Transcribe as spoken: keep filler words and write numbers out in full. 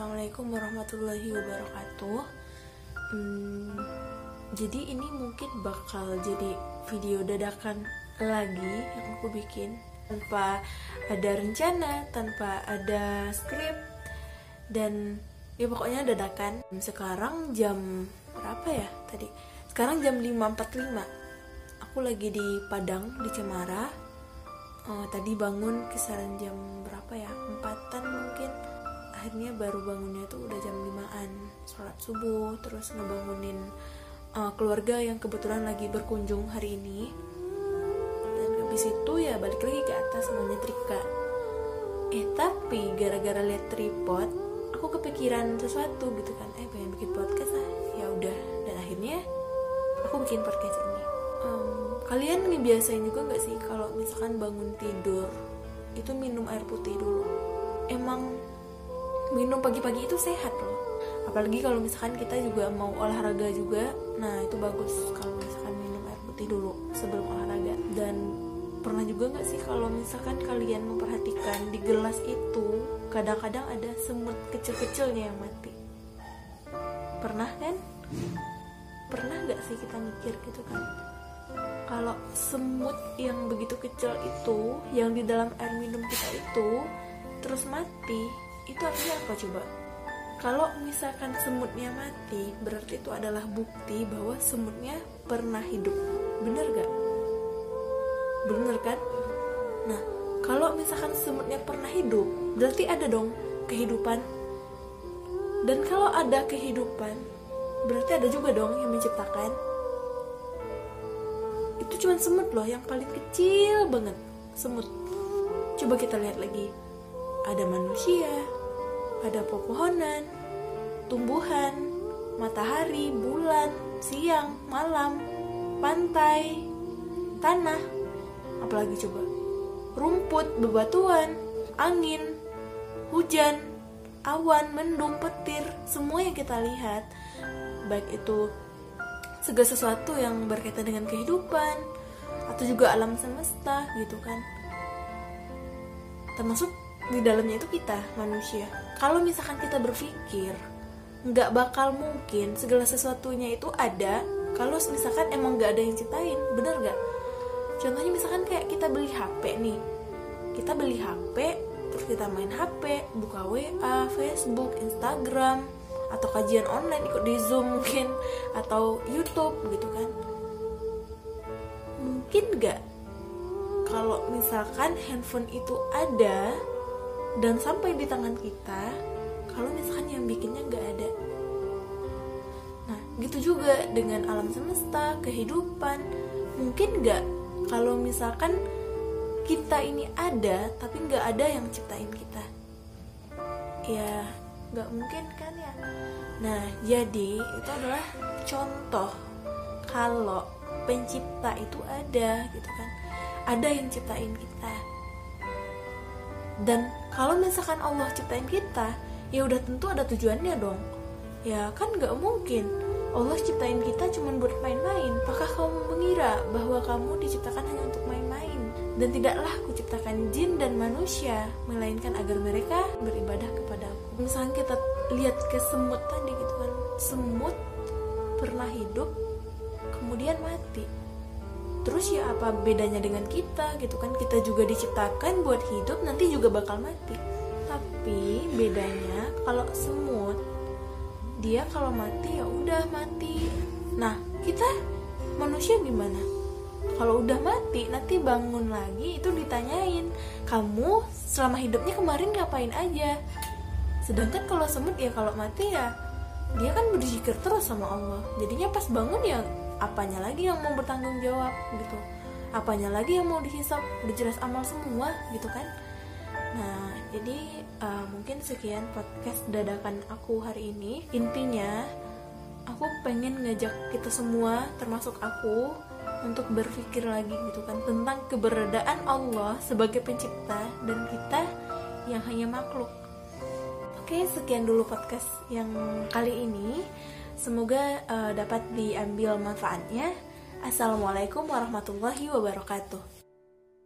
Assalamualaikum warahmatullahi wabarakatuh. hmm, Jadi ini mungkin bakal jadi video dadakan lagi yang aku bikin, tanpa ada rencana, tanpa ada skrip. Dan ya pokoknya dadakan. Sekarang jam berapa ya tadi? Sekarang jam lima empat puluh lima. Aku lagi di Padang, di Cemara. Oh, tadi bangun kisaran jam berapa ya? Empatan mungkin. Akhirnya baru bangunnya tuh udah jam limaan, sholat subuh, terus ngebangunin uh, keluarga yang kebetulan lagi berkunjung hari ini. Dan habis itu ya balik lagi ke atas sama nyetrika. Eh tapi gara-gara liat tripod, aku kepikiran sesuatu gitu kan. Eh pengen bikin podcast lah, ya udah. Dan akhirnya aku bikin podcast ini. Um, kalian ngebiasain juga nggak sih kalau misalkan bangun tidur itu minum air putih dulu? Emang minum pagi-pagi itu sehat loh. Apalagi kalau misalkan kita juga mau olahraga juga. Nah itu bagus kalau misalkan minum air putih dulu sebelum olahraga. Dan pernah juga gak sih kalau misalkan kalian memperhatikan di gelas itu kadang-kadang ada semut kecil-kecilnya yang mati? Pernah kan? Pernah gak sih kita mikir gitu kan, kalau semut yang begitu kecil itu yang di dalam air minum kita itu terus mati, itu artinya apa coba? Kalau misalkan semutnya mati, berarti itu adalah bukti bahwa semutnya pernah hidup. Bener gak? Bener kan? Nah, kalau misalkan semutnya pernah hidup, berarti ada dong kehidupan. Dan kalau ada kehidupan, berarti ada juga dong yang menciptakan. Itu cuma semut loh, yang paling kecil banget. Semut. Coba kita lihat lagi. Ada manusia, ada pepohonan, tumbuhan, matahari, bulan, siang, malam, pantai, tanah, apalagi coba? Rumput, bebatuan, angin, hujan, awan, mendung, petir, semua yang kita lihat, baik itu segala sesuatu yang berkaitan dengan kehidupan, atau juga alam semesta gitu kan. Termasuk di dalamnya itu kita, manusia. Kalau misalkan kita berpikir, nggak bakal mungkin segala sesuatunya itu ada kalau misalkan emang nggak ada yang ciptain. Bener nggak? Contohnya misalkan kayak kita beli H P nih. Kita beli H P, terus kita main H P, buka W A, Facebook, Instagram, atau kajian online ikut di Zoom mungkin, atau YouTube gitu kan. Mungkin nggak kalau misalkan handphone itu ada dan sampai di tangan kita, kalau misalkan yang bikinnya nggak ada? Nah, gitu juga dengan alam semesta, kehidupan. Mungkin nggak kalau misalkan kita ini ada, tapi nggak ada yang ciptain kita? Ya, nggak mungkin kan ya? Nah, jadi itu adalah contoh kalau pencipta itu ada, gitu kan? Ada yang ciptain kita. Dan kalau misalkan Allah ciptain kita, ya udah tentu ada tujuannya dong. Ya kan gak mungkin Allah ciptain kita cuma buat main-main. Apakah kamu mengira bahwa kamu diciptakan hanya untuk main-main? Dan tidaklah kuciptakan jin dan manusia, melainkan agar mereka beribadah kepada Aku. Misalkan kita lihat ke semut tadi gitu kan. Semut pernah hidup, kemudian mati. Terus ya apa bedanya dengan kita gitu kan? Kita juga diciptakan buat hidup, nanti juga bakal mati. Tapi bedanya kalau semut, dia kalau mati ya udah mati. Nah kita manusia gimana? Kalau udah mati nanti bangun lagi itu ditanyain, kamu selama hidupnya kemarin ngapain aja? Sedangkan kalau semut ya kalau mati ya dia kan berzikir terus sama Allah. Jadinya pas bangun ya apanya lagi yang mau bertanggung jawab gitu, apanya lagi yang mau dihisap, udah jelas amal semua gitu kan. Nah jadi uh, mungkin sekian podcast dadakan aku hari ini. Intinya aku pengen ngajak kita semua, termasuk aku, untuk berpikir lagi gitu kan tentang keberadaan Allah sebagai pencipta dan kita yang hanya makhluk. Oke, sekian dulu podcast yang kali ini. Semoga uh, dapat diambil manfaatnya. Assalamualaikum warahmatullahi wabarakatuh.